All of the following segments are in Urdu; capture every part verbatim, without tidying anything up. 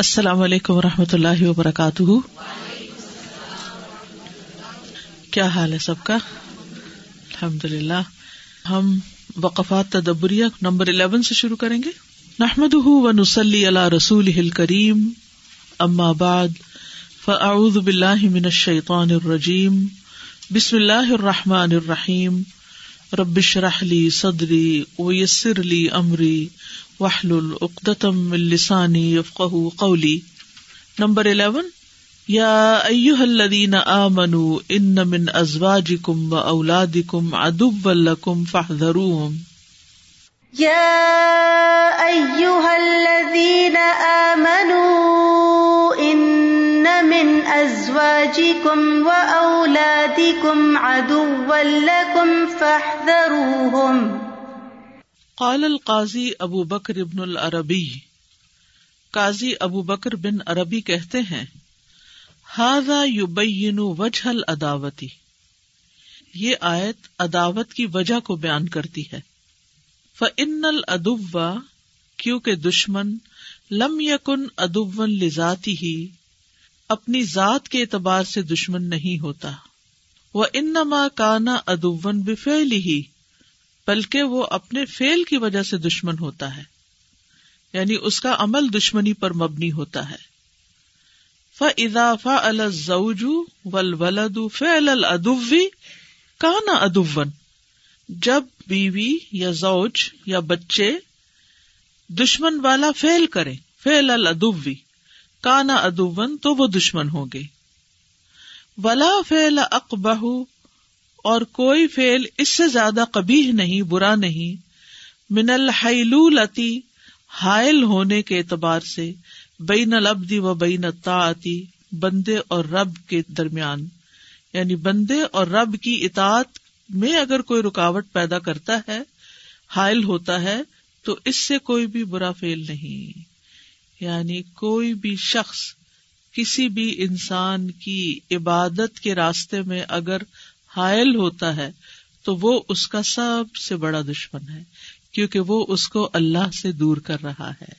السلام علیکم ورحمۃ اللہ وبرکاتہ. کیا حال ہے سب کا؟ الحمدللہ. ہم وقفات تدبریہ نمبر الیون سے شروع کریں گے. نحمده ونصلی علی رسوله الکریم. اما بعد فاعوذ باللہ من الشیطان الرجیم. بسم اللہ الرحمن الرحیم. رب اشرح لی صدری ویسر لی امری واحلل عقدۃ من لسانی یفقہوا قولی. نمبر الیون، یا ایھا الذین آمنوا ان من ازواجکم واولادکم عدوا لکم فاحذروہم. یا ایھا الذین آمنوا ان من ازواجکم واولادکم عدوا لکم فاحذروہم. قال القاضی ابو بکر ابن العربی، قاضی ابو بکر بن عربی کہتے ہیں، ھذا یبین وجہ العداوتی، یہ آیت عداوت کی وجہ کو بیان کرتی ہے. فإن العدو، کیونکہ دشمن لم یکن عدوا لذاتہ، اپنی ذات کے اعتبار سے دشمن نہیں ہوتا. وإنما کان عدوا بفعلہ، بلکہ وہ اپنے فعل کی وجہ سے دشمن ہوتا ہے، یعنی اس کا عمل دشمنی پر مبنی ہوتا ہے. فَإِذَا فَعَلَ الزَّوْجُ وَالْوَلَدُ فِعْلَ الْعَدُوِّ كَانَ عَدُوًّا، جب بیوی یا زوج یا بچے دشمن والا فعل کریں، فعل العدوِّ كَانَ عَدُوًّا، تو وہ دشمن ہوں گے. وَلَا فِعْلَ أَقْبَحُ، اور کوئی فعل اس سے زیادہ قبیح نہیں، برا نہیں، من الحیلولتی، حائل ہونے کے اعتبار سے، بین العبد و بین الطاعتی، بندے اور رب کے درمیان، یعنی بندے اور رب کی اطاعت میں اگر کوئی رکاوٹ پیدا کرتا ہے، حائل ہوتا ہے، تو اس سے کوئی بھی برا فعل نہیں. یعنی کوئی بھی شخص کسی بھی انسان کی عبادت کے راستے میں اگر حائل ہوتا ہے تو وہ اس کا سب سے بڑا دشمن ہے، کیونکہ وہ اس کو اللہ سے دور کر رہا ہے.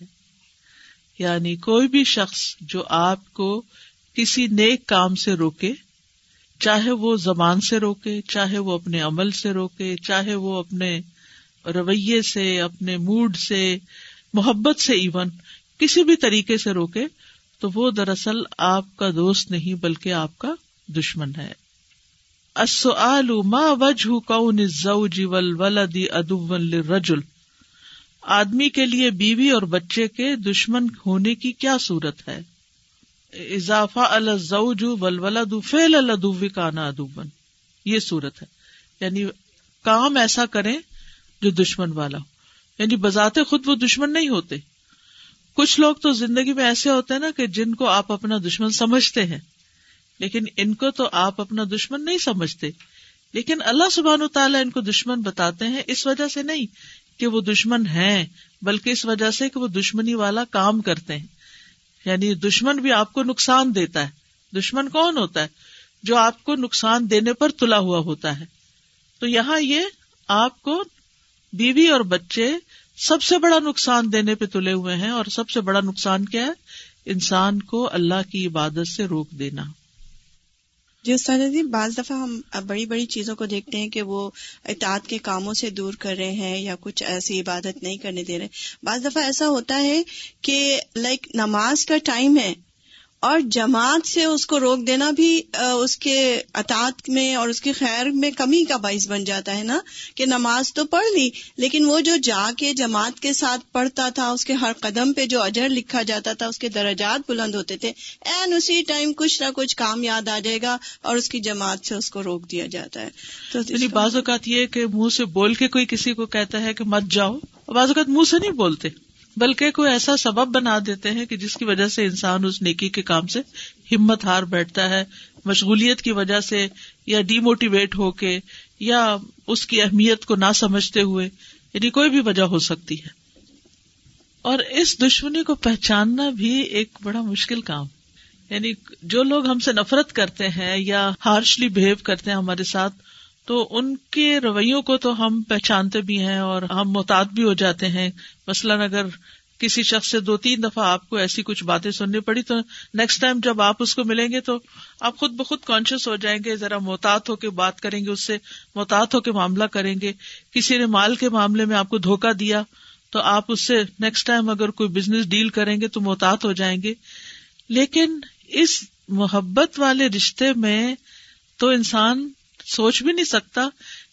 یعنی کوئی بھی شخص جو آپ کو کسی نیک کام سے روکے، چاہے وہ زبان سے روکے، چاہے وہ اپنے عمل سے روکے، چاہے وہ اپنے رویے سے، اپنے موڈ سے، محبت سے، ایون کسی بھی طریقے سے روکے، تو وہ دراصل آپ کا دوست نہیں بلکہ آپ کا دشمن ہے. السؤال ما وجہ کون الزوج والولد عدوا للرجل، آدمی کے لیے بیوی اور بچے کے دشمن ہونے کی کیا صورت ہے؟ اذا فعل الزوج والولد فعل العدو کان عدوا، یہ صورت ہے. یعنی کام ایسا کریں جو دشمن والا ہو، یعنی بذات خود وہ دشمن نہیں ہوتے. کچھ لوگ تو زندگی میں ایسے ہوتے ہیں نا کہ جن کو آپ اپنا دشمن سمجھتے ہیں، لیکن ان کو تو آپ اپنا دشمن نہیں سمجھتے، لیکن اللہ سبحانہ وتعالی ان کو دشمن بتاتے ہیں، اس وجہ سے نہیں کہ وہ دشمن ہیں، بلکہ اس وجہ سے کہ وہ دشمنی والا کام کرتے ہیں. یعنی دشمن بھی آپ کو نقصان دیتا ہے. دشمن کون ہوتا ہے؟ جو آپ کو نقصان دینے پر تلا ہوا ہوتا ہے. تو یہاں یہ آپ کو بیوی اور بچے سب سے بڑا نقصان دینے پہ تلے ہوئے ہیں، اور سب سے بڑا نقصان کیا ہے؟ انسان کو اللہ کی عبادت سے روک دینا. جی استاد جی، بعض دفعہ ہم بڑی بڑی چیزوں کو دیکھتے ہیں کہ وہ اطاعت کے کاموں سے دور کر رہے ہیں یا کچھ ایسی عبادت نہیں کرنے دے رہے. بعض دفعہ ایسا ہوتا ہے کہ لائک نماز کا ٹائم ہے اور جماعت سے اس کو روک دینا بھی اس کے اطاعت میں اور اس کی خیر میں کمی کا باعث بن جاتا ہے نا، کہ نماز تو پڑھ لی، لیکن وہ جو جا کے جماعت کے ساتھ پڑھتا تھا، اس کے ہر قدم پہ جو اجر لکھا جاتا تھا، اس کے درجات بلند ہوتے تھے. این اسی ٹائم کچھ نہ کچھ کام یاد آ جائے گا اور اس کی جماعت سے اس کو روک دیا جاتا ہے. تو بعض اوقات یہ کہ منہ سے بول کے کوئی کسی کو کہتا ہے کہ مت جاؤ، اور بعض اوقات منہ سے نہیں بولتے بلکہ کوئی ایسا سبب بنا دیتے ہیں کہ جس کی وجہ سے انسان اس نیکی کے کام سے ہمت ہار بیٹھتا ہے، مشغولیت کی وجہ سے، یا ڈی موٹیویٹ ہو کے، یا اس کی اہمیت کو نہ سمجھتے ہوئے. یعنی کوئی بھی وجہ ہو سکتی ہے. اور اس دشمنی کو پہچاننا بھی ایک بڑا مشکل کام. یعنی جو لوگ ہم سے نفرت کرتے ہیں یا ہارشلی بہیو کرتے ہیں ہمارے ساتھ، تو ان کے رویوں کو تو ہم پہچانتے بھی ہیں اور ہم محتاط بھی ہو جاتے ہیں. مثلاً اگر کسی شخص سے دو تین دفعہ آپ کو ایسی کچھ باتیں سننی پڑی تو نیکسٹ ٹائم جب آپ اس کو ملیں گے تو آپ خود بخود کانشیس ہو جائیں گے، ذرا محتاط ہو کے بات کریں گے، اس سے محتاط ہو کے معاملہ کریں گے. کسی نے مال کے معاملے میں آپ کو دھوکہ دیا تو آپ اس سے نیکسٹ ٹائم اگر کوئی بزنس ڈیل کریں گے تو محتاط ہو جائیں گے. لیکن اس محبت والے رشتے میں تو انسان سوچ بھی نہیں سکتا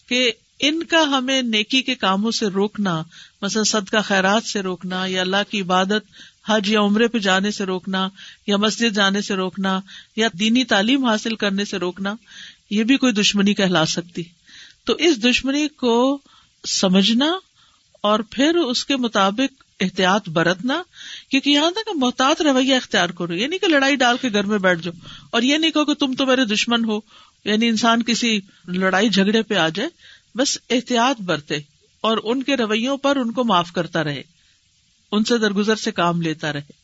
کہ ان کا ہمیں نیکی کے کاموں سے روکنا، مثلا صدقہ خیرات سے روکنا، یا اللہ کی عبادت حج یا عمرے پہ جانے سے روکنا، یا مسجد جانے سے روکنا، یا دینی تعلیم حاصل کرنے سے روکنا، یہ بھی کوئی دشمنی کہلا سکتی. تو اس دشمنی کو سمجھنا اور پھر اس کے مطابق احتیاط برتنا، کیونکہ یہاں تک محتاط رویہ اختیار کرو. یہ نہیں کہ لڑائی ڈال کے گھر میں بیٹھ جاؤ، اور یہ نہیں کہو کہ تم تو میرے دشمن ہو، یعنی انسان کسی لڑائی جھگڑے پہ آ جائے، بس احتیاط برتے اور ان کے رویوں پر ان کو معاف کرتا رہے، ان سے درگزر سے کام لیتا رہے،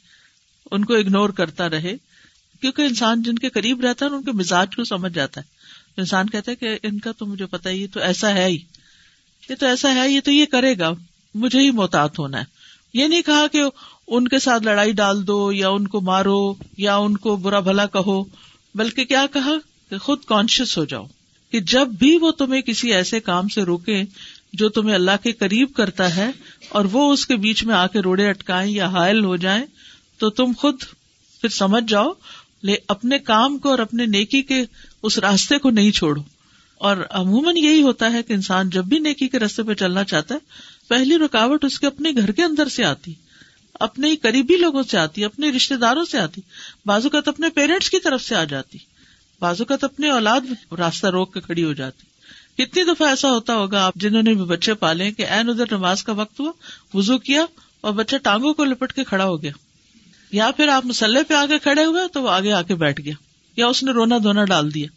ان کو اگنور کرتا رہے. کیونکہ انسان جن کے قریب رہتا ہے ان کے مزاج کو سمجھ جاتا ہے. انسان کہتا ہے کہ ان کا تو مجھے پتا ہی تو ایسا ہے ہی، یہ تو ایسا ہے، یہ تو یہ کرے گا، مجھے ہی محتاط ہونا ہے. یہ نہیں کہا کہ ان کے ساتھ لڑائی ڈال دو یا ان کو مارو یا ان کو برا بھلا کہو، بلکہ کیا کہا کہ خود کانشیس ہو جاؤ کہ جب بھی وہ تمہیں کسی ایسے کام سے روکے جو تمہیں اللہ کے قریب کرتا ہے اور وہ اس کے بیچ میں آ کے روڑے اٹکائیں یا حائل ہو جائیں تو تم خود پھر سمجھ جاؤ، لے اپنے کام کو اور اپنے نیکی کے اس راستے کو نہیں چھوڑو. اور عموماً یہی ہوتا ہے کہ انسان جب بھی نیکی کے راستے پہ چلنا چاہتا ہے پہلی رکاوٹ اس کے اپنے گھر کے اندر سے آتی، اپنے قریبی لوگوں سے آتی، اپنے رشتے داروں سے آتی، بعض اوقات اپنے پیرنٹس کی طرف سے آ جاتی، بعض اوقات اپنے اولاد راستہ روک کے کھڑی ہو جاتی. کتنی دفعہ ایسا ہوتا ہوگا آپ جنہوں نے بھی بچے پالے کہ عین ادھر نماز کا وقت ہوا، وضو کیا اور بچہ ٹانگوں کو لپٹ کے کھڑا ہو گیا، یا پھر آپ مصلے پہ آ کے کھڑے ہوئے تو وہ آگے آ کے بیٹھ گیا، یا اس نے رونا دھونا ڈال دیا،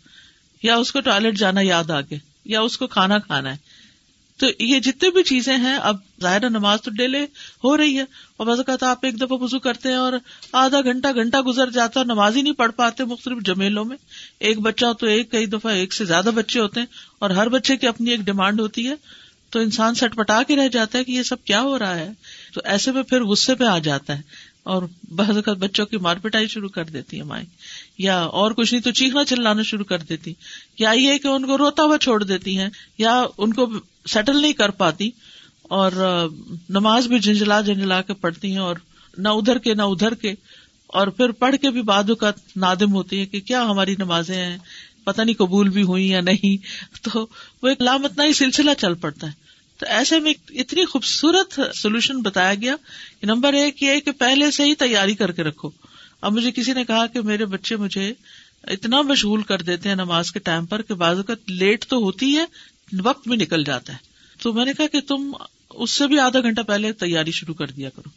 یا اس کو ٹوائلٹ جانا یاد آ گیا، یا اس کو کھانا کھانا ہے. تو یہ جتنے بھی چیزیں ہیں، اب ظاہر نماز تو ڈیلے ہو رہی ہے، اور بعض اوقات آپ ایک دفعہ وضو کرتے ہیں اور آدھا گھنٹہ گھنٹہ گزر جاتا ہے اور نماز ہی نہیں پڑھ پاتے. مختلف جمیلوں میں ایک بچہ تو ایک کئی دفعہ ایک سے زیادہ بچے ہوتے ہیں اور ہر بچے کی اپنی ایک ڈیمانڈ ہوتی ہے، تو انسان سٹپٹا کے رہ جاتا ہے کہ یہ سب کیا ہو رہا ہے. تو ایسے میں پھر غصے پہ آ جاتا ہے اور بعض اوقات بچوں کی مار پٹائی شروع کر دیتی ہے مائیں، یا اور کچھ نہیں تو چیخنا چلانا شروع کر دیتی، یا یہ کہ ان کو روتا ہوا چھوڑ دیتی ہیں، یا ان کو سیٹل نہیں کر پاتی اور نماز بھی جھنجلا جھنجلا کے پڑھتی ہیں، اور نہ ادھر کے نہ ادھر کے، اور پھر پڑھ کے بھی بعد اوقات نادم ہوتی ہے کہ کیا ہماری نمازیں ہیں، پتہ نہیں قبول بھی ہوئی یا نہیں. تو وہ ایک لامتناہی ہی سلسلہ چل پڑتا ہے. تو ایسے میں اتنی خوبصورت سولوشن بتایا گیا. نمبر ایک یہ کہ پہلے سے ہی تیاری کر کے رکھو. اب مجھے کسی نے کہا کہ میرے بچے مجھے اتنا مشغول کر دیتے ہیں نماز کے ٹائم پر کہ بعض اوقات لیٹ تو ہوتی ہے، وقت بھی نکل جاتا ہے. تو میں نے کہا کہ تم اس سے بھی آدھا گھنٹہ پہلے تیاری شروع کر دیا کرو،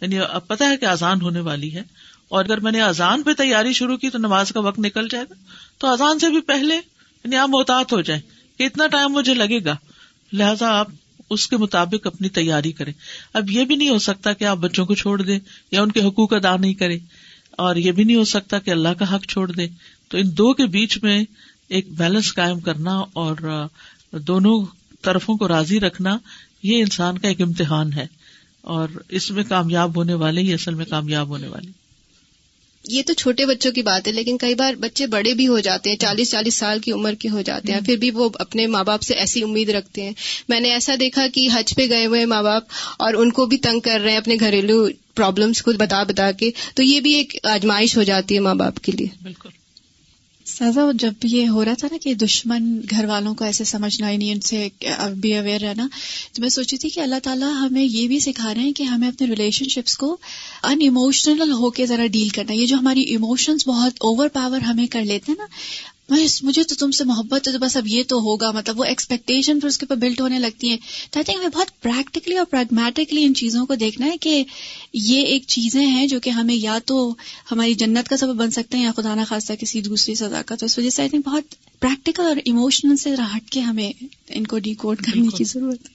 یعنی اب پتہ ہے کہ اذان ہونے والی ہے، اور اگر میں نے اذان پہ تیاری شروع کی تو نماز کا وقت نکل جائے گا. تو اذان سے بھی پہلے یعنی آپ محتاط ہو جائیں کہ اتنا ٹائم مجھے لگے گا، لہٰذا آپ اس کے مطابق اپنی تیاری کریں. اب یہ بھی نہیں ہو سکتا کہ آپ بچوں کو چھوڑ دیں یا ان کے حقوق ادا نہیں کریں، اور یہ بھی نہیں ہو سکتا کہ اللہ کا حق چھوڑ دیں. تو ان دو کے بیچ میں ایک بیلنس قائم کرنا اور دونوں طرفوں کو راضی رکھنا، یہ انسان کا ایک امتحان ہے، اور اس میں کامیاب ہونے والے ہی اصل میں کامیاب ہونے والے. یہ تو چھوٹے بچوں کی بات ہے، لیکن کئی بار بچے بڑے بھی ہو جاتے ہیں، چالیس چالیس سال کی عمر کے ہو جاتے ہیں، پھر بھی وہ اپنے ماں باپ سے ایسی امید رکھتے ہیں. میں نے ایسا دیکھا کہ حج پہ گئے ہوئے ہیں ماں باپ اور ان کو بھی تنگ کر رہے ہیں اپنے گھریلو پرابلمس کو بتا بتا کے، تو یہ بھی ایک آزمائش ہو جاتی ہے ماں باپ کے لیے. بالکل سزا. جب یہ ہو رہا تھا نا کہ دشمن گھر والوں کو ایسے سمجھنا ہی نہیں، ان سے بی اویئر رہنا، تو میں سوچی تھی کہ اللہ تعالیٰ ہمیں یہ بھی سکھا رہے ہیں کہ ہمیں اپنے ریلیشن شپس کو ان ایموشنل ہو کے ذرا ڈیل کرنا. یہ جو ہماری ایموشنز بہت اوور پاور ہمیں کر لیتے ہیں نا، مجھے تو تم سے محبت ہے تو بس اب یہ تو ہوگا، مطلب وہ ایکسپیکٹیشن پھر اس کے اوپر بلٹ ہونے لگتی ہیں. تو آئی تھنک ہمیں بہت پریکٹیکلی اور پریگمیٹکلی ان چیزوں کو دیکھنا ہے کہ یہ ایک چیزیں ہیں جو کہ ہمیں یا تو ہماری جنت کا سبب بن سکتے ہیں یا خدا نخواستہ کسی دوسری سزا کا. تو اس وجہ سے آئی تھنک بہت پریکٹیکل اور ایموشنل سے ہٹ کے ہمیں ان کو ڈی کوڈ کرنے کی ضرورت ہے.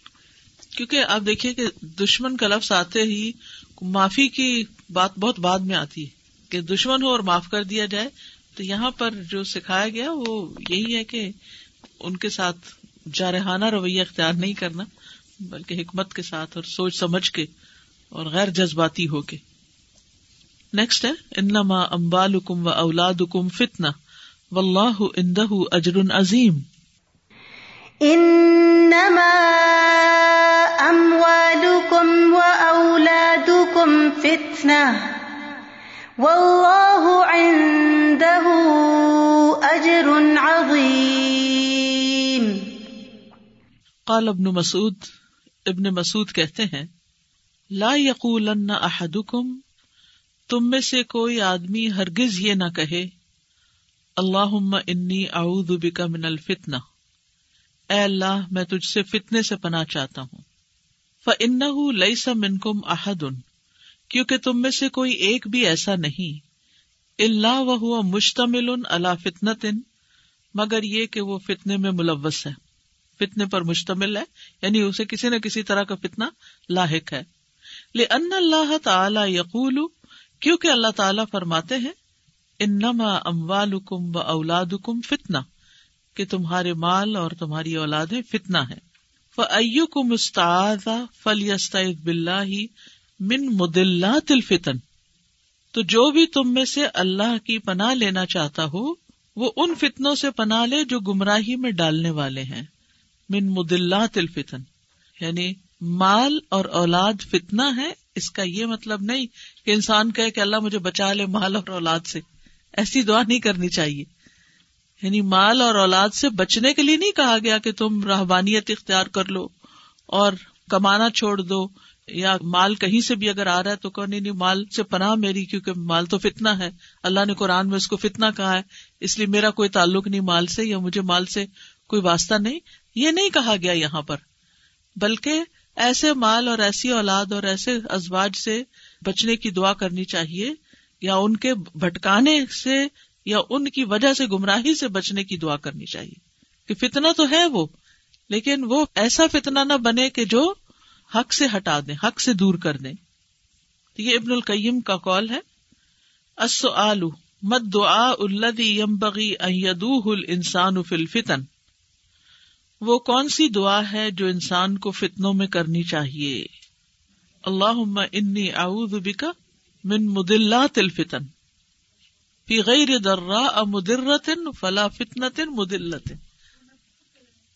کیونکہ آپ دیکھیے کہ دشمن کا لفظ آتے ہی معافی کی بات بہت بعد میں آتی ہے کہ دشمن ہو اور معاف کر دیا جائے. تو یہاں پر جو سکھایا گیا وہ یہی ہے کہ ان کے ساتھ جارحانہ رویہ اختیار نہیں کرنا، بلکہ حکمت کے ساتھ اور سوچ سمجھ کے اور غیر جذباتی ہو کے. نیکسٹ ہے انما اموالکم و اولادکم فتنہ واللہ عندہ اجر عظیم. انما اموالکم و اولادکم فتنہ واللہ عندہ اجر عظیم. قال ابن مسعود, ابن مسعود کہتے ہیں لا یقولن احدکم, تم میں سے کوئی آدمی ہرگز یہ نہ کہے اللہم انی اعوذ بک من الفتنہ, اے اللہ میں تجھ سے فتنے سے پناہ چاہتا ہوں. فإنہ لیس منکم احد, کیونکہ تم میں سے کوئی ایک بھی ایسا نہیں, الا وہو مشتمل علی فتنۃ, مگر یہ کہ وہ فتنے میں ملوث ہے, فتنے پر مشتمل ہے, یعنی اسے کسی نہ کسی طرح کا فتنہ لاحق ہے. لأن اللہ تعالی یقول, کیونکہ اللہ تعالیٰ فرماتے ہیں انما اموالکم و اولادکم فتنہ, کہ تمہارے مال اور تمہاری اولادیں فتنہ ہیں. فأیکم استعاذ فلیستعذ باللہ من مدلات الفتن, تو جو بھی تم میں سے اللہ کی پناہ لینا چاہتا ہو وہ ان فتنوں سے پناہ لے جو گمراہی میں ڈالنے والے ہیں. من مدلات الفتن یعنی مال اور اولاد فتنہ ہے, اس کا یہ مطلب نہیں کہ انسان کہے کہ اللہ مجھے بچا لے مال اور اولاد سے, ایسی دعا نہیں کرنی چاہیے. یعنی مال اور اولاد سے بچنے کے لیے نہیں کہا گیا کہ تم رہبانیت اختیار کر لو اور کمانا چھوڑ دو, یا مال کہیں سے بھی اگر آ رہا ہے تو کہو نہیں نہیں مال سے پناہ میری, کیونکہ مال تو فتنہ ہے, اللہ نے قرآن میں اس کو فتنہ کہا ہے, اس لیے میرا کوئی تعلق نہیں مال سے, یا مجھے مال سے کوئی واسطہ نہیں, یہ نہیں کہا گیا یہاں پر, بلکہ ایسے مال اور ایسی اولاد اور ایسے ازواج سے بچنے کی دعا کرنی چاہیے, یا ان کے بھٹکانے سے یا ان کی وجہ سے گمراہی سے بچنے کی دعا کرنی چاہیے. کہ فتنہ تو ہے وہ, لیکن وہ ایسا فتنہ نہ بنے کہ جو حق سے ہٹا دیں, حق سے دور کر دیں. یہ ابن القیم کا قول ہے. السؤال ما الدعاء الذي ينبغي ان يدعوه الانسان في الفتن, وہ کون سی دعا ہے جو انسان کو فتنوں میں کرنی چاہیے. اللہم انی اعوذ بک من مدلات الفتن فی غیر ضراء مدرۃ فلا فتنۃ مدلۃ,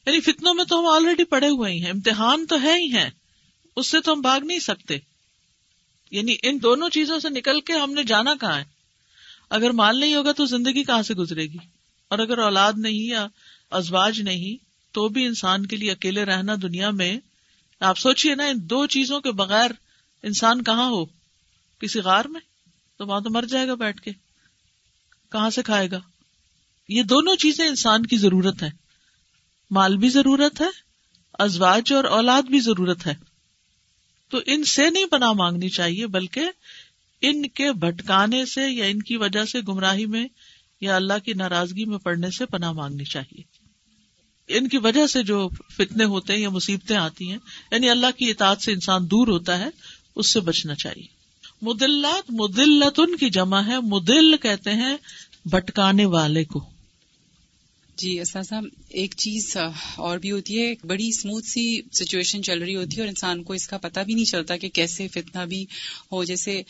یعنی فتنوں میں تو ہم آلریڈی پڑے ہوئے ہی ہیں, امتحان تو ہے ہی ہیں, اس سے تو ہم بھاگ نہیں سکتے, یعنی ان دونوں چیزوں سے نکل کے ہم نے جانا کہاں ہے. اگر مال نہیں ہوگا تو زندگی کہاں سے گزرے گی, اور اگر اولاد نہیں یا ازواج نہیں تو بھی انسان کے لیے اکیلے رہنا دنیا میں, آپ سوچئے نا, ان دو چیزوں کے بغیر انسان کہاں ہو, کسی غار میں, تو وہاں تو مر جائے گا بیٹھ کے, کہاں سے کھائے گا. یہ دونوں چیزیں انسان کی ضرورت ہے, مال بھی ضرورت ہے, ازواج اور اولاد بھی ضرورت ہے. تو ان سے نہیں پناہ مانگنی چاہیے, بلکہ ان کے بھٹکانے سے یا ان کی وجہ سے گمراہی میں یا اللہ کی ناراضگی میں پڑنے سے پناہ مانگنی چاہیے. ان کی وجہ سے جو فتنے ہوتے ہیں یا مصیبتیں آتی ہیں, یعنی اللہ کی اطاعت سے انسان دور ہوتا ہے, اس سے بچنا چاہیے. مدلات مدلتن کی جمع ہے, مدل کہتے ہیں بھٹکانے والے کو. جی اساتذہ, ایک چیز اور بھی ہوتی ہے, ایک بڑی اسموتھ سی سچویشن چل رہی ہوتی ہے اور انسان کو اس کا پتہ بھی نہیں چلتا کہ کیسے فتنہ بھی ہو. جیسے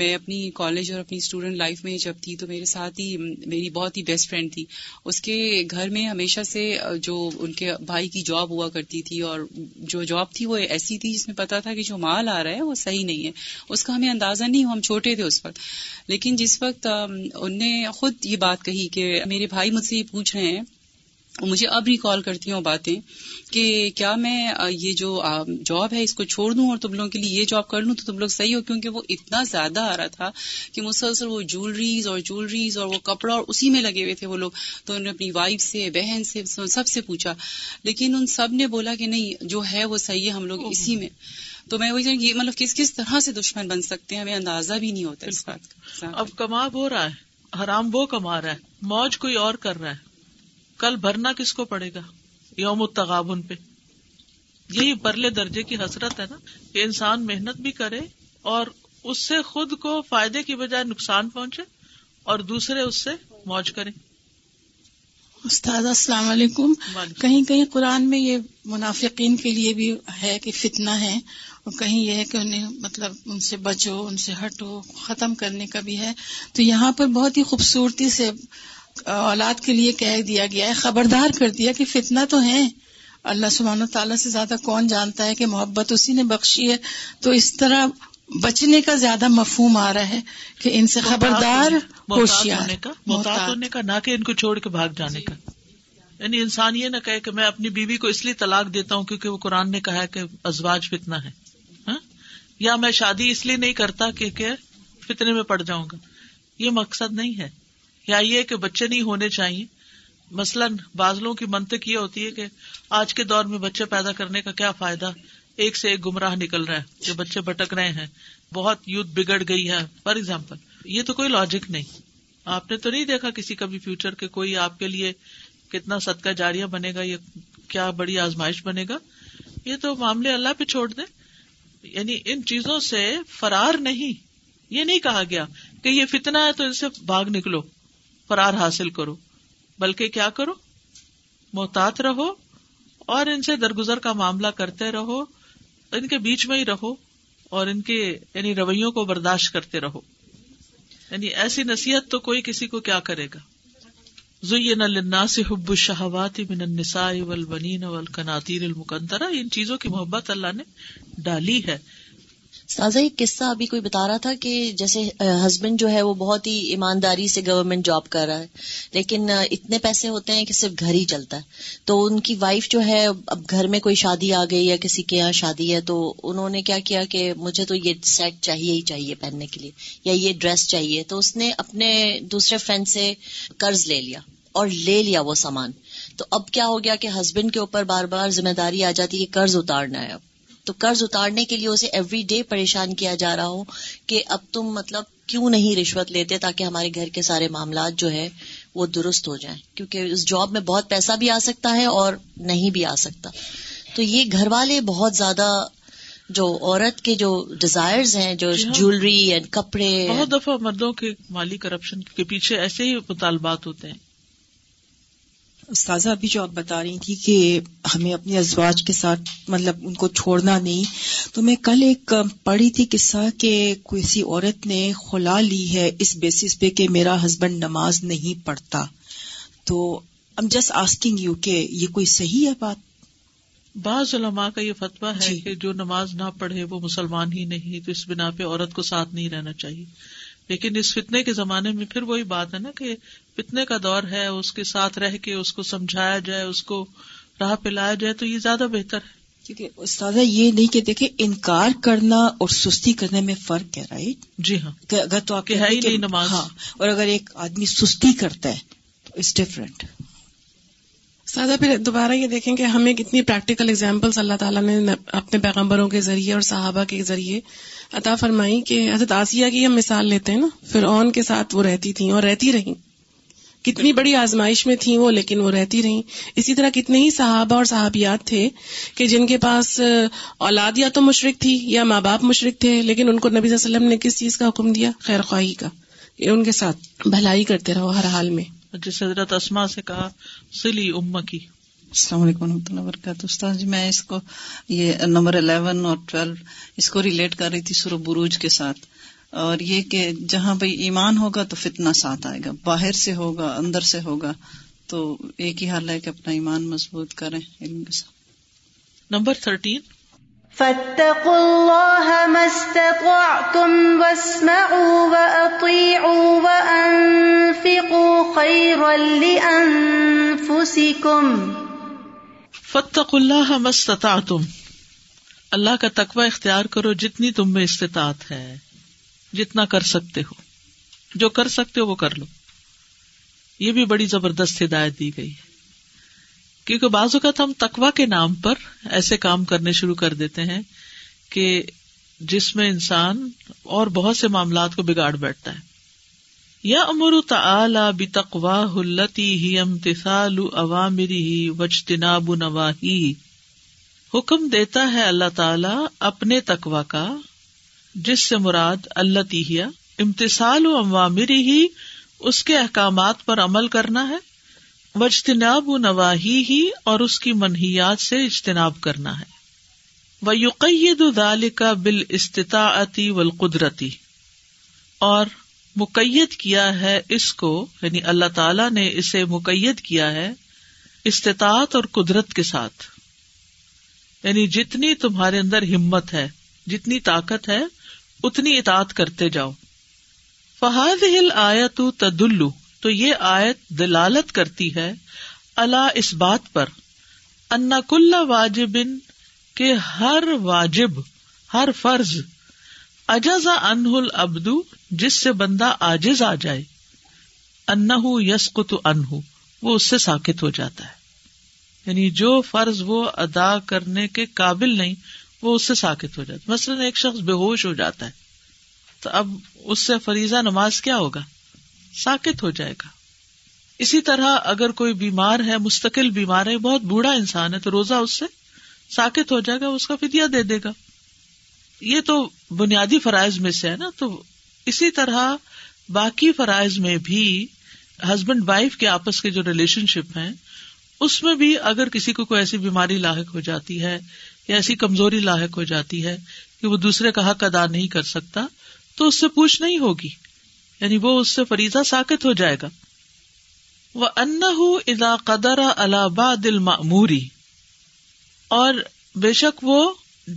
میں اپنی کالج اور اپنی اسٹوڈنٹ لائف میں جب تھی تو میرے ساتھ ہی میری بہت ہی بیسٹ فرینڈ تھی, اس کے گھر میں ہمیشہ سے جو ان کے بھائی کی جاب ہوا کرتی تھی, اور جو جاب تھی وہ ایسی تھی جس میں پتہ تھا کہ جو مال آ رہا ہے وہ صحیح نہیں ہے, اس کا ہمیں اندازہ نہیں, ہم چھوٹے تھے اس وقت. لیکن جس وقت ان نے خود یہ بات کہی کہ میرے بھائی مجھ سے یہ پوچھ رہے ہیں, مجھے اب ریکال کرتی ہوں باتیں, کہ کیا میں یہ جو جاب ہے اس کو چھوڑ دوں اور تم لوگوں کے لیے یہ جاب کر لوں تو تم لوگ صحیح ہو, کیونکہ وہ اتنا زیادہ آ رہا تھا کہ مسلسل وہ جولریز اور جولریز اور وہ کپڑا اور اسی میں لگے ہوئے تھے وہ لوگ. تو انہوں نے اپنی وائف سے, بہن سے, سب سے پوچھا, لیکن ان سب نے بولا کہ نہیں جو ہے وہ صحیح ہے, ہم لوگ اسی میں. تو میں وہی یہ مطلب کس کس طرح سے دشمن بن سکتے ہیں, ہمیں اندازہ بھی نہیں ہوتا اس بات کا. اب کما ہو رہا ہے, حرام وہ کما رہا ہے, موج کوئی اور کر رہا ہے, کل بھرنا کس کو پڑے گا یوم التغابن پہ. یہی پرلے درجے کی حسرت ہے نا, کہ انسان محنت بھی کرے اور اس سے خود کو فائدے کی بجائے نقصان پہنچے اور دوسرے اس سے موج کریں. استاد السلام علیکم, کہیں کہیں قرآن میں یہ منافقین کے لیے بھی ہے کہ فتنہ ہے, کہیں یہ ہے کہ انہیں مطلب ان سے بچو، ان سے ہٹو، ختم کرنے کا بھی ہے. تو یہاں پر بہت ہی خوبصورتی سے اولاد کے لیے کہہ دیا گیا ہے، خبردار کر دیا کہ فتنہ تو ہیں، اللہ سبحانہ و تعالیٰ سے زیادہ کون جانتا ہے کہ محبت اسی نے بخشی ہے. تو اس طرح بچنے کا زیادہ مفہوم آ رہا ہے کہ ان سے خبردار، ہوشیار، محتاط ہونے کا، نہ کہ ان کو چھوڑ کے بھاگ جانے کا. یعنی انسان یہ نہ کہے کہ میں اپنی بیوی کو اس لیے طلاق دیتا ہوں کیونکہ وہ قرآن نے کہا ہے کہ ازواج فتنہ ہے، یا میں شادی اس لیے نہیں کرتا کیونکہ فتنے میں پڑ جاؤں گا. یہ مقصد نہیں ہے. یا یہ کہ بچے نہیں ہونے چاہیے. مثلاً بعض لوگوں کی منطق یہ ہوتی ہے کہ آج کے دور میں بچے پیدا کرنے کا کیا فائدہ، ایک سے ایک گمراہ نکل رہا ہے، جو بچے بھٹک رہے ہیں، بہت یوتھ بگڑ گئی ہے فار ایگزامپل. یہ تو کوئی لاجک نہیں. آپ نے تو نہیں دیکھا کسی کا بھی فیوچر کہ کوئی آپ کے لیے کتنا صدقہ جاریہ بنے گا یا کیا بڑی آزمائش بنے گا. یہ تو معاملے اللہ پہ چھوڑ دیں. یعنی ان چیزوں سے فرار نہیں، یہ نہیں کہا گیا کہ یہ فتنہ ہے تو ان سے بھاگ نکلو، فرار حاصل کرو، بلکہ کیا کرو، محتاط رہو اور ان سے درگزر کا معاملہ کرتے رہو، ان کے بیچ میں ہی رہو اور ان کے یعنی رویوں کو برداشت کرتے رہو. یعنی ایسی نصیحت تو کوئی کسی کو کیا کرے گا. زُيِّنَ لِلنَّاسِ حُبُّ الشَّهَوَاتِ مِنَ النِّسَاءِ وَالْبَنِينَ وَالْقَنَاطِيرِ الْمُقَنطَرَةِ، ان چیزوں کی محبت اللہ نے ڈالی ہے. سازا ایک قصہ ابھی کوئی بتا رہا تھا کہ جیسے ہسبینڈ جو ہے وہ بہت ہی ایمانداری سے گورنمنٹ جاب کر رہا ہے، لیکن اتنے پیسے ہوتے ہیں کہ صرف گھر ہی چلتا ہے. تو ان کی وائف جو ہے، اب گھر میں کوئی شادی آ گئی یا کسی کے یہاں شادی ہے، تو انہوں نے کیا کیا کہ مجھے تو یہ سیٹ چاہیے ہی چاہیے پہننے کے لیے، یا یہ ڈریس چاہیے. تو اس نے اپنے دوسرے فرینڈ سے قرض لے لیا اور لے لیا وہ سامان. تو اب کیا ہو گیا کہ ہسبینڈ کے اوپر بار بار ذمہ داری آ جاتی ہے کہ قرض اتارنا ہے. اب تو قرض اتارنے کے لیے اسے ایوری ڈے پریشان کیا جا رہا ہو کہ اب تم مطلب کیوں نہیں رشوت لیتے تاکہ ہمارے گھر کے سارے معاملات جو ہے وہ درست ہو جائیں، کیونکہ اس جاب میں بہت پیسہ بھی آ سکتا ہے اور نہیں بھی آ سکتا. تو یہ گھر والے بہت زیادہ جو عورت کے جو ڈیزائرز ہیں، جو جیولری اینڈ کپڑے، بہت دفعہ مردوں کے مالی کرپشن کے پیچھے ایسے ہی مطالبات ہوتے ہیں. استاذہ ابھی جو آپ بتا رہی تھی کہ ہمیں اپنے ازواج کے ساتھ مطلب ان کو چھوڑنا نہیں، تو میں کل ایک پڑھی تھی قصہ کہ کسی عورت نے خلا لی ہے اس بیسس پہ کہ میرا ہسبینڈ نماز نہیں پڑھتا. تو I'm just asking you کہ یہ کوئی صحیح ہے بات؟ بعض علماء کا یہ فتویٰ ہے جی. کہ جو نماز نہ پڑھے وہ مسلمان ہی نہیں، تو اس بنا پہ عورت کو ساتھ نہیں رہنا چاہیے. لیکن اس فتنے کے زمانے میں پھر وہی بات ہے نا کہ فتنے کا دور ہے، اس کے ساتھ رہ کے اس کو سمجھایا جائے، اس کو راہ پہ لایا جائے تو یہ زیادہ بہتر ہے. کیونکہ استاذہ یہ نہیں کہ دیکھیں انکار کرنا اور سستی کرنے میں فرق ہے، رائٹ؟ جی ہاں. اگر تو آپ ہے ہی نہیں نماز، ہاں، اور اگر ایک آدمی سستی کرتا ہے تو اٹس ڈفرنٹ. سادہ پھر دوبارہ یہ دیکھیں کہ ہمیں کتنی پریکٹیکل اگزامپلس اللہ تعالیٰ نے اپنے پیغمبروں کے ذریعے اور صحابہ کے ذریعے عطا فرمائی. کہ حضرت آسیہ کی ہم مثال لیتے ہیں نا، فرعون کے ساتھ وہ رہتی تھیں اور رہتی رہیں، کتنی بڑی آزمائش میں تھیں وہ، لیکن وہ رہتی رہیں. اسی طرح کتنے ہی صحابہ اور صحابیات تھے کہ جن کے پاس اولاد یا تو مشرک تھی یا ماں باپ مشرک تھے، لیکن ان کو نبی صلی اللہ علیہ وسلم نے کس چیز کا حکم دیا؟ خیر خواہی کا، کہ ان کے ساتھ بھلائی کرتے رہو ہر حال میں. جس حضرت اسما سے کہا سلی امہ کی. السلام علیکم و رحمۃ اللہ وبرکاتہ. استاد جی میں اس کو یہ نمبر الیون اور ٹویلو اس کو ریلیٹ کر رہی تھی سورہ بروج کے ساتھ، اور یہ کہ جہاں بھائی ایمان ہوگا تو فتنہ ساتھ آئے گا، باہر سے ہوگا اندر سے ہوگا. تو ایک ہی حال ہے کہ اپنا ایمان مضبوط کریں علم کے ساتھ. نمبر تھرٹین فَاتَّقُوا اللَّهَ مَا اسْتَطَعْتُمْ وَاسْمَعُوا وَأَطِيعُوا وَأَنْفِقُوا خَيْرًا لِأَنفُسِكُمْ. فَاتَّقُوا اللَّهَ مَا اسْتَطَعْتُمْ، اللہ کا تقوی اختیار کرو جتنی تم میں استطاعت ہے، جتنا کر سکتے ہو، جو کر سکتے ہو وہ کر لو. یہ بھی بڑی زبردست ہدایت دی گئی ہے، کیونکہ بعض اوقات ہم تقوی کے نام پر ایسے کام کرنے شروع کر دیتے ہیں کہ جس میں انسان اور بہت سے معاملات کو بگاڑ بیٹھتا ہے. یأمر تعالی بتقواہ التی ہی امتثال اوامرہ واجتناب نواہیہ، حکم دیتا ہے اللہ تعالی اپنے تقوی کا، جس سے مراد التی ہی امتثال اوامرہ، اس کے احکامات پر عمل کرنا ہے، واجتناب نواہی ہی، اور اس کی منہیات سے اجتناب کرنا ہے، وَيُقَيِّدُ ذَلِكَ بِالْإِسْتِطَاعَةِ وَالْقُدْرَةِ، اور مقید کیا ہے اس کو، یعنی اللہ تعالیٰ نے اسے مقید کیا ہے استطاعت اور قدرت کے ساتھ، یعنی جتنی تمہارے اندر ہمت ہے، جتنی طاقت ہے، اتنی اطاعت کرتے جاؤ. فَهَذِهِ الْآیَةُ تَدُلُّ، تو یہ آیت دلالت کرتی ہے علی اس بات پر، اَنَّ كُلَّ وَاجِبٍ، کہ ہر واجب، ہر فرض، عجز عنہ العبد، جس سے بندہ عاجز آ جائے، انہ یسقط عنہ، وہ اس سے ساکت ہو جاتا ہے، یعنی جو فرض وہ ادا کرنے کے قابل نہیں وہ اس سے ساکت ہو جاتا ہے. مثلا ایک شخص بے ہوش ہو جاتا ہے تو اب اس سے فریضہ نماز کیا ہوگا، ساکت ہو جائے گا. اسی طرح اگر کوئی بیمار ہے، مستقل بیمار ہے، بہت بوڑھا انسان ہے، تو روزہ اس سے ساکت ہو جائے گا، اس کا فدیہ دے دے گا. یہ تو بنیادی فرائض میں سے ہے نا. تو اسی طرح باقی فرائض میں بھی، ہسبینڈ وائف کے آپس کے جو ریلیشن شپ ہیں اس میں بھی، اگر کسی کو کوئی ایسی بیماری لاحق ہو جاتی ہے یا ایسی کمزوری لاحق ہو جاتی ہے کہ وہ دوسرے کا حق ادا نہیں کر سکتا تو اس سے پوچھ نہیں ہوگی، یعنی وہ اس سے فریضہ ساکت ہو جائے گا. وَأَنَّهُ إِذَا قَدَرَ عَلَى بَعْدِ الْمَأْمُورِ، اور بے شک وہ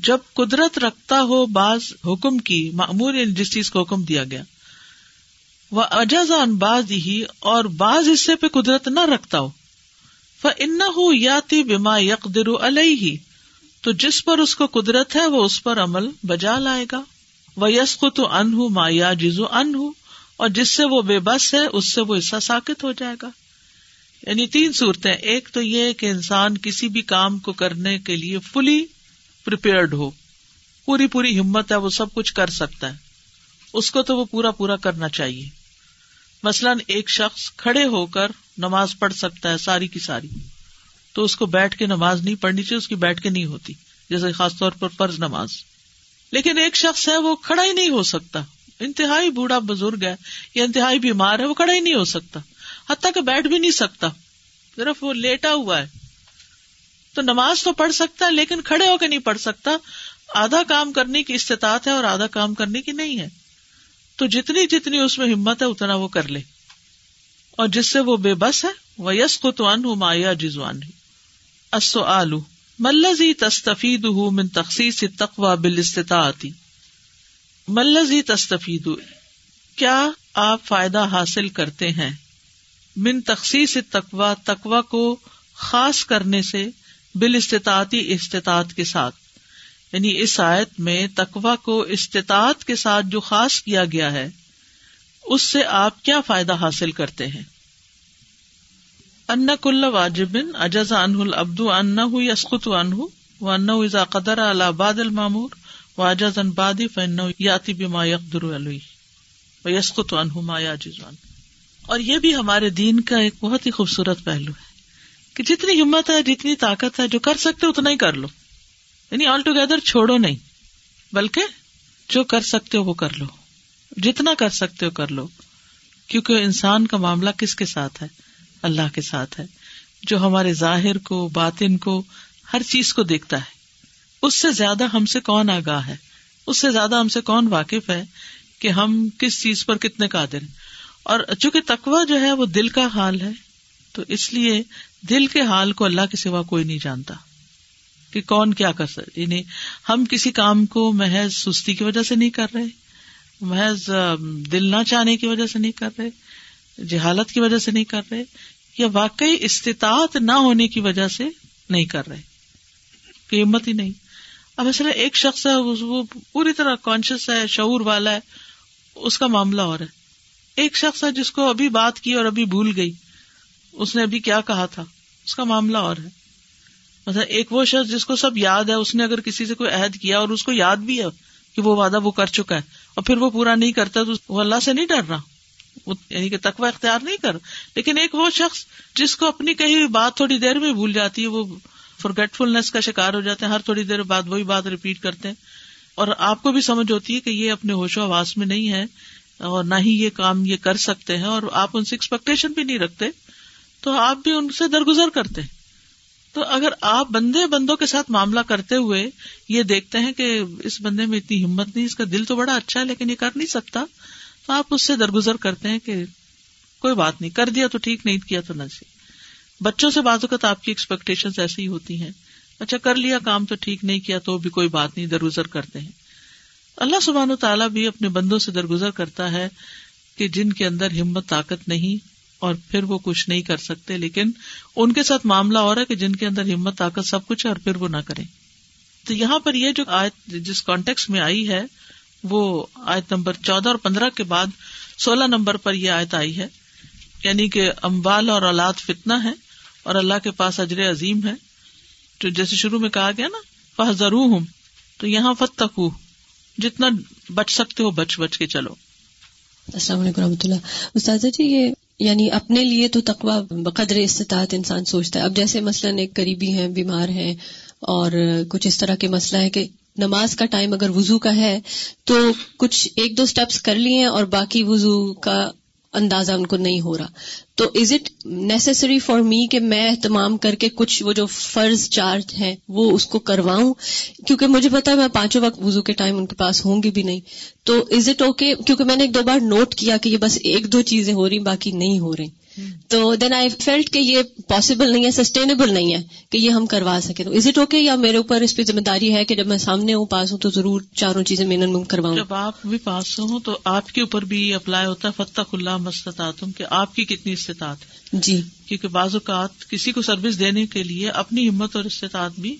جب قدرت رکھتا ہو بعض حکم کی، مأمور جس چیز کو حکم دیا گیا، وعجز عن بعضه، اور بعض حصے پہ قدرت نہ رکھتا ہو، فإنه یاتی بما یقدر علیہ، تو جس پر اس کو قدرت ہے وہ اس پر عمل بجا لائے گا. ویسقط عنہ ما یعجز عنہ، اور جس سے وہ بے بس ہے اس سے وہ حصہ ساکت ہو جائے گا. یعنی تین صورتیں، ایک تو یہ کہ انسان کسی بھی کام کو کرنے کے لیے فلی پریپیئرڈ ہو، پوری پوری ہمت ہے، وہ سب کچھ کر سکتا ہے، اس کو تو وہ پورا پورا کرنا چاہیے. مثلاً ایک شخص کھڑے ہو کر نماز پڑھ سکتا ہے ساری کی ساری، تو اس کو بیٹھ کے نماز نہیں پڑھنی چاہیے، اس کی بیٹھ کے نہیں ہوتی، جیسے خاص طور پر فرض نماز. لیکن ایک شخص ہے وہ کھڑا ہی نہیں ہو سکتا، انتہائی بوڑھا بزرگ ہے یا انتہائی بیمار ہے، وہ کھڑا ہی نہیں ہو سکتا، حتیٰ کہ بیٹھ بھی نہیں سکتا، صرف وہ لیٹا ہوا ہے. تو نماز تو پڑھ سکتا ہے لیکن کھڑے ہو کے نہیں پڑھ سکتا. آدھا کام کرنے کی استطاعت ہے اور آدھا کام کرنے کی نہیں ہے. تو جتنی جتنی اس میں ہمت ہے اتنا وہ کر لے، اور جس سے وہ بے بس ہے وَيَسْقُطُ عَنْهُ مَا يَعْجِزُ عَنْهُ. السؤال مَا الَّذِي تَسْتَفِيدُهُ مِنْ تَخْصِيصِ التَّقْوَى بِالِاسْتِطَاعَةِ. مَا الَّذِي تَسْتَفِيدُهُ، کیا آپ فائدہ حاصل کرتے ہیں، من تخصیص تقویٰ، تقویٰ کو خاص کرنے سے، بالاستطاعتی، استطاعت کے ساتھ. یعنی اس آیت میں تقویٰ کو استطاعت کے ساتھ جو خاص کیا گیا ہے اس سے آپ کیا فائدہ حاصل کرتے ہیں. ان کل واجب عجز عنہ العبد انہ یسقط عنہ وانہ اذا قدر علی بعض المامور وعجز عن بعض فانہ یاتی بما یقدر علیہ ویسقط عنہ ما یعجز عنہ. اور یہ بھی ہمارے دین کا ایک بہت ہی خوبصورت پہلو ہے کہ جتنی ہمت ہے، جتنی طاقت ہے، جو کر سکتے ہو اتنا ہی کر لو، یعنی آل ٹوگیدر چھوڑو نہیں، بلکہ جو کر سکتے ہو وہ کر لو، جتنا کر سکتے ہو کر لو. کیونکہ انسان کا معاملہ کس کے ساتھ ہے، اللہ کے ساتھ ہے، جو ہمارے ظاہر کو، باطن کو، ہر چیز کو دیکھتا ہے. اس سے زیادہ ہم سے کون آگاہ ہے، اس سے زیادہ ہم سے کون واقف ہے کہ ہم کس چیز پر کتنے قادر ہیں. اور چونکہ تقویٰ جو ہے وہ دل کا حال ہے، تو اس لیے دل کے حال کو اللہ کے سوا کوئی نہیں جانتا کہ کون کیا کر سکتا. یعنی ہم کسی کام کو محض سستی کی وجہ سے نہیں کر رہے، محض دل نہ چاہنے کی وجہ سے نہیں کر رہے، جہالت کی وجہ سے نہیں کر رہے، یا واقعی استطاعت نہ ہونے کی وجہ سے نہیں کر رہے کہ ہمت ہی نہیں. اب مثلا ایک شخص ہے وہ پوری طرح کانشیس ہے، شعور والا ہے، اس کا معاملہ اور ہے. ایک شخص ہے جس کو ابھی بات کی اور ابھی بھول گئی، اس نے ابھی کیا کہا تھا، اس کا معاملہ اور ہے. مثلا ایک وہ شخص جس کو سب یاد ہے، اس نے اگر کسی سے کوئی عہد کیا اور اس کو یاد بھی ہے کہ وہ وعدہ وہ کر چکا ہے اور پھر وہ پورا نہیں کرتا تو وہ اللہ سے نہیں ڈر رہا، یعنی کہ تقوی اختیار نہیں کر. لیکن ایک وہ شخص جس کو اپنی کہی ہوئی بات تھوڑی دیر میں بھول جاتی ہے، وہ فرگیٹفلنس کا شکار ہو جاتے ہیں، ہر تھوڑی دیر بعد وہی بات ریپیٹ کرتے ہیں. اور آپ کو بھی سمجھ ہوتی ہے کہ یہ اپنے ہوش و حواس میں نہیں ہے اور نہ ہی یہ کام یہ کر سکتے ہیں، اور آپ ان سے ایکسپیکٹیشن بھی نہیں رکھتے، تو آپ بھی ان سے درگزر کرتے ہیں. تو اگر آپ بندے بندوں کے ساتھ معاملہ کرتے ہوئے یہ دیکھتے ہیں کہ اس بندے میں اتنی ہمت نہیں, اس کا دل تو بڑا اچھا ہے لیکن یہ کر نہیں سکتا, تو آپ اس سے درگزر کرتے ہیں کہ کوئی بات نہیں, کر دیا تو ٹھیک, نہیں کیا تو نہ صحیح. بچوں سے بعض اوقات آپ کی ایکسپیکٹیشنز ایسی ہی ہوتی ہیں, اچھا کر لیا کام تو ٹھیک, نہیں کیا تو بھی کوئی بات نہیں, درگزر کرتے ہیں. اللہ سبحانہ و تعالیٰ بھی اپنے بندوں سے درگزر کرتا ہے کہ جن کے اندر ہمت طاقت نہیں اور پھر وہ کچھ نہیں کر سکتے, لیکن ان کے ساتھ معاملہ اور ہے کہ جن کے اندر ہمت طاقت سب کچھ ہے اور پھر وہ نہ کریں. تو یہاں پر یہ جو آیت جس کانٹیکس میں آئی ہے وہ آیت نمبر چودہ اور پندرہ کے بعد سولہ نمبر پر یہ آیت آئی ہے, یعنی کہ اموال اور اولاد فتنہ ہے اور اللہ کے پاس اجر عظیم ہے. تو جیسے شروع میں کہا گیا نا فاحذروہم, تو یہاں فتقو, جتنا بچ سکتے ہو بچ بچ کے چلو. السلام علیکم رحمۃ اللہ. استاذہ جی یہ یعنی اپنے لیے تو تقوی بقدر استطاعت انسان سوچتا ہے, اب جیسے مثلاً ایک قریبی ہیں بیمار ہیں اور کچھ اس طرح کے مسئلہ ہے کہ نماز کا ٹائم اگر وضو کا ہے تو کچھ ایک دو سٹیپس کر لیے اور باقی وضو کا اندازہ ان کو نہیں ہو رہا, تو is it necessary for me کہ میں تمام کر کے کچھ وہ جو فرض چارج ہیں وہ اس کو کرواؤں, کیونکہ مجھے پتا ہے میں پانچوں وقت وضو کے ٹائم ان کے پاس ہوں گی بھی نہیں, تو از اٹ اوکے, کیونکہ میں نے ایک دو بار نوٹ کیا کہ یہ بس ایک دو چیزیں ہو رہی باقی نہیں ہو رہی, تو دین آئی فیلٹ کہ یہ پاسبل نہیں ہے, سسٹینیبل نہیں ہے کہ یہ ہم کروا سکیں, تو از اٹ اوکے یا میرے اوپر اس پہ ذمہ داری ہے کہ جب میں سامنے ہوں پاس ہوں تو ضرور چاروں چیزیں مینن مم کرواؤں؟ جب آپ بھی پاس ہوں تو آپ کے اوپر بھی اپلائی ہوتا ہے فتق اللہ مستطعتم, کہ آپ کی کتنی استطاعت ہے. جی, کیونکہ بعض اوقات کسی کو سروس دینے کے لیے اپنی ہمت اور استطاعت بھی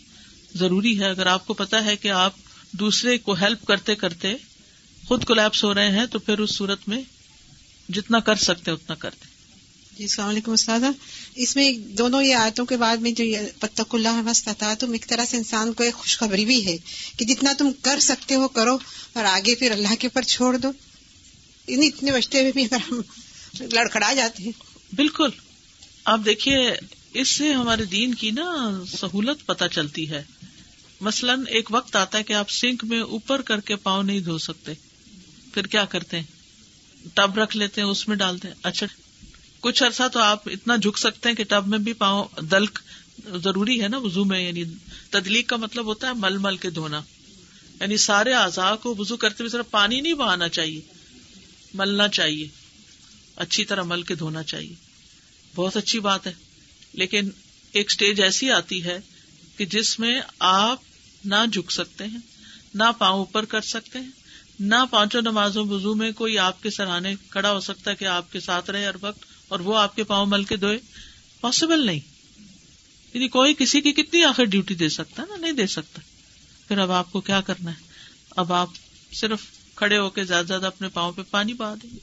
ضروری ہے. اگر آپ کو پتا ہے کہ آپ دوسرے کو ہیلپ کرتے کرتے خود کولیپس ہو رہے ہیں تو پھر اس صورت میں جتنا کر سکتے اتنا کرتے. جی, السلام علیکم استاد. اس میں دونوں یہ آیتوں کے بعد میں جو فتق اللہ مستطعتم, ایک طرح سے انسان کو ایک خوشخبری بھی ہے کہ جتنا تم کر سکتے ہو کرو اور آگے پھر اللہ کے اوپر چھوڑ دو. اتنے بچتے ہوئے بھی ہم لڑکھڑا جاتے ہیں. بالکل, آپ دیکھیے اس سے ہمارے دین کی نا سہولت پتہ چلتی ہے. مثلاً ایک وقت آتا ہے کہ آپ سنک میں اوپر کر کے پاؤں نہیں دھو سکتے, پھر کیا کرتے ہیں, ٹب رکھ لیتے ہیں اس میں ڈالتے ہیں. اچھا کچھ عرصہ تو آپ اتنا جھک سکتے ہیں کہ ٹب میں بھی پاؤں دلک ضروری ہے نا وضو میں, یعنی تدلیق کا مطلب ہوتا ہے مل مل کے دھونا, یعنی سارے اعضاء کو وضو کرتے ہوئے صرف پانی نہیں بہانا چاہیے, ملنا چاہیے, اچھی طرح مل کے دھونا چاہیے. بہت اچھی بات ہے, لیکن ایک سٹیج ایسی آتی ہے کہ جس میں آپ نہ جھک سکتے ہیں, نہ پاؤں اوپر کر سکتے ہیں, نہ پانچوں نمازوں وضو میں کوئی آپ کے سرانے کھڑا ہو سکتا ہے کہ آپ کے ساتھ رہے ہر وقت اور وہ آپ کے پاؤں مل کے دھوئے, پاسبل نہیں. یعنی کوئی کسی کی کتنی آخر ڈیوٹی دے سکتا ہے نا, نہیں دے سکتا. پھر اب آپ کو کیا کرنا ہے, اب آپ صرف کھڑے ہو کے زیادہ زیادہ اپنے پاؤں پہ پانی بہا دیں گے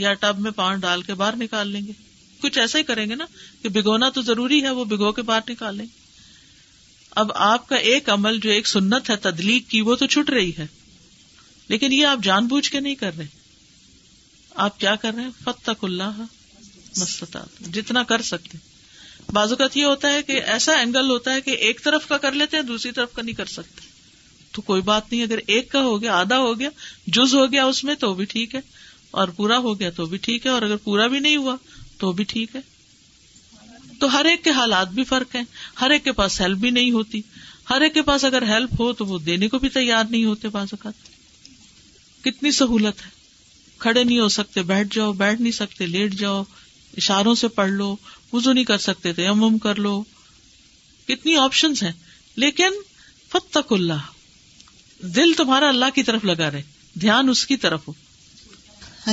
یا ٹب میں پاؤں ڈال کے باہر نکال لیں گے, کچھ ایسا ہی کریں گے نا کہ بھگونا تو ضروری ہے, وہ بھگو کے باہر نکال لیں. اب آپ کا ایک عمل جو ایک سنت ہے تدلیق کی وہ تو چھٹ رہی ہے, لیکن یہ آپ جان بوجھ کے نہیں کر رہے. آپ کیا کر رہے ہیں, فتق اللہ مستطاعت, جتنا کر سکتے. بعض اوقات یہ ہوتا ہے کہ ایسا اینگل ہوتا ہے کہ ایک طرف کا کر لیتے ہیں دوسری طرف کا نہیں کر سکتے, تو کوئی بات نہیں, اگر ایک کا ہو گیا, آدھا ہو گیا, جز ہو گیا اس میں تو بھی ٹھیک ہے, اور پورا ہو گیا تو بھی ٹھیک ہے, اور اگر پورا بھی نہیں ہوا تو بھی ٹھیک ہے. تو ہر ایک کے حالات بھی فرق ہیں, ہر ایک کے پاس ہیلپ بھی نہیں ہوتی, ہر ایک کے پاس اگر ہیلپ ہو تو وہ دینے کو بھی تیار نہیں ہوتے. بعض اوقات کتنی سہولت ہے, کھڑے نہیں ہو سکتے بیٹھ جاؤ, بیٹھ نہیں سکتے لیٹ جاؤ, اشاروں سے پڑھ لو, وضو نہیں کر سکتے تیمم کر لو, کتنی آپشنز ہیں. لیکن فتق اللہ, دل تمہارا اللہ کی طرف لگا رہے, دھیان اس کی طرف ہو.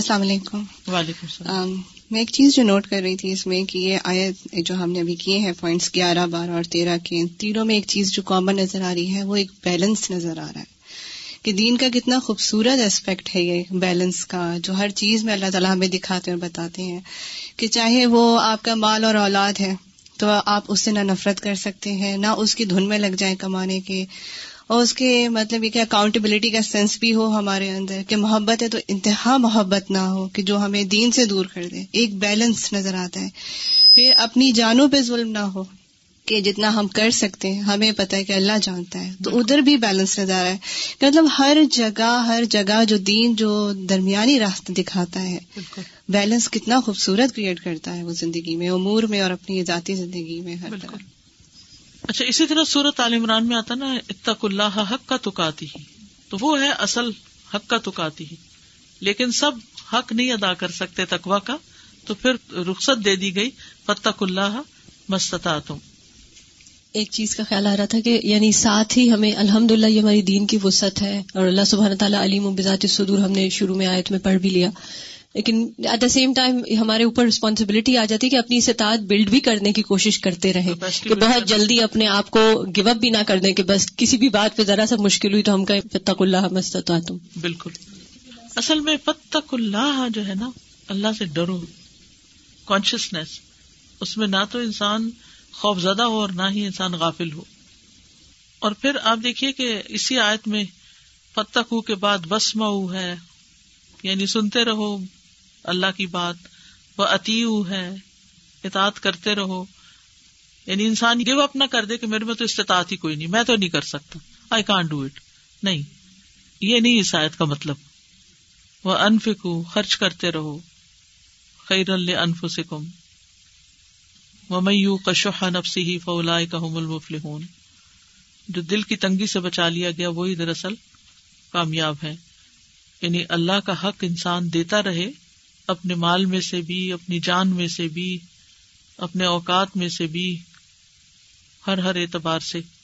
السلام علیکم. وعلیکم السلام. میں ایک چیز جو نوٹ کر رہی تھی اس میں کہ یہ آیت جو ہم نے ابھی کیے ہیں پوائنٹس گیارہ بارہ اور تیرہ کے, تینوں میں ایک چیز جو کامن نظر آ رہی ہے وہ ایک بیلنس نظر آ رہا ہے کہ دین کا کتنا خوبصورت اسپیکٹ ہے یہ بیلنس کا, جو ہر چیز میں اللہ تعالیٰ ہمیں دکھاتے اور بتاتے ہیں کہ چاہے وہ آپ کا مال اور اولاد ہے تو آپ اس سے نہ نفرت کر سکتے ہیں, نہ اس کی دھن میں لگ جائیں کمانے کے, اور اس کے مطلب یہ کہ اکاؤنٹیبلٹی کا سینس بھی ہو ہمارے اندر, کہ محبت ہے تو انتہا محبت نہ ہو کہ جو ہمیں دین سے دور کر دے. ایک بیلنس نظر آتا ہے. پھر اپنی جانوں پہ ظلم نہ ہو کہ جتنا ہم کر سکتے ہیں ہمیں پتہ ہے کہ اللہ جانتا ہے, تو ادھر بھی بیلنس نظر آ رہا ہے کہ مطلب ہر جگہ ہر جگہ جو دین جو درمیانی راستہ دکھاتا ہے, بیلنس کتنا خوبصورت کریٹ کرتا ہے وہ زندگی میں, امور میں اور اپنی ذاتی زندگی میں ہر طرح. اچھا اسی طرح سورۃ آل عمران میں آتا نا اتقوا اللہ حق کا تقاتہ، تو وہ ہے اصل حق کا تقاتہ، لیکن سب حق نہیں ادا کر سکتے تقویٰ کا، تو پھر رخصت دے دی گئی فاتقوا اللہ ما استطعتم. ایک چیز کا خیال آ رہا تھا کہ یعنی ساتھ ہی ہمیں الحمدللہ یہ ہماری دین کی وسعت ہے، اور اللہ سبحانہ تعالیٰ علیم بذات الصدور ہم نے شروع میں آیت میں پڑھ بھی لیا، لیکن ایٹ دا سیم ٹائم ہمارے اوپر رسپانسبلٹی آ جاتی ہے کہ اپنی استطاعت بلڈ بھی کرنے کی کوشش کرتے رہیں، کہ بہت جلدی اپنے آپ کو گیو اپ بھی نہ کر دیں کہ بس کسی بھی بات پہ ذرا سا مشکل ہوئی تو ہم کہیں فاتقوا اللہ ما استطعتم. بالکل، اصل میں فاتقوا اللہ جو ہے نا، اللہ سے ڈرو، کانشیسنیس، اس میں نہ تو انسان خوف زدہ ہو اور نہ ہی انسان غافل ہو. اور پھر آپ دیکھیے کہ اسی آیت میں فتقو کے بعد وسمعوا ہے، یعنی سنتے رہو اللہ کی بات، واطیعوا ہے، اطاعت کرتے رہو، یعنی انسان گیو اپ نہ کر دے کہ میرے میں تو استطاعت ہی کوئی نہیں، میں تو نہیں کر سکتا، آئی کانٹ ڈو اٹ. نہیں، یہ نہیں اس آیت کا مطلب. وانفقوا، خرچ کرتے رہو، خیرا لانفسکم وَمَن یُوقَ شُحَّ نَفْسِهِ فَأُولَٰئِکَ هُمُ الْمُفْلِحُونَ، جو دل کی تنگی سے بچا لیا گیا وہی دراصل کامیاب ہے. یعنی اللہ کا حق انسان دیتا رہے، اپنے مال میں سے بھی، اپنی جان میں سے بھی، اپنے اوقات میں سے بھی، ہر ہر اعتبار سے.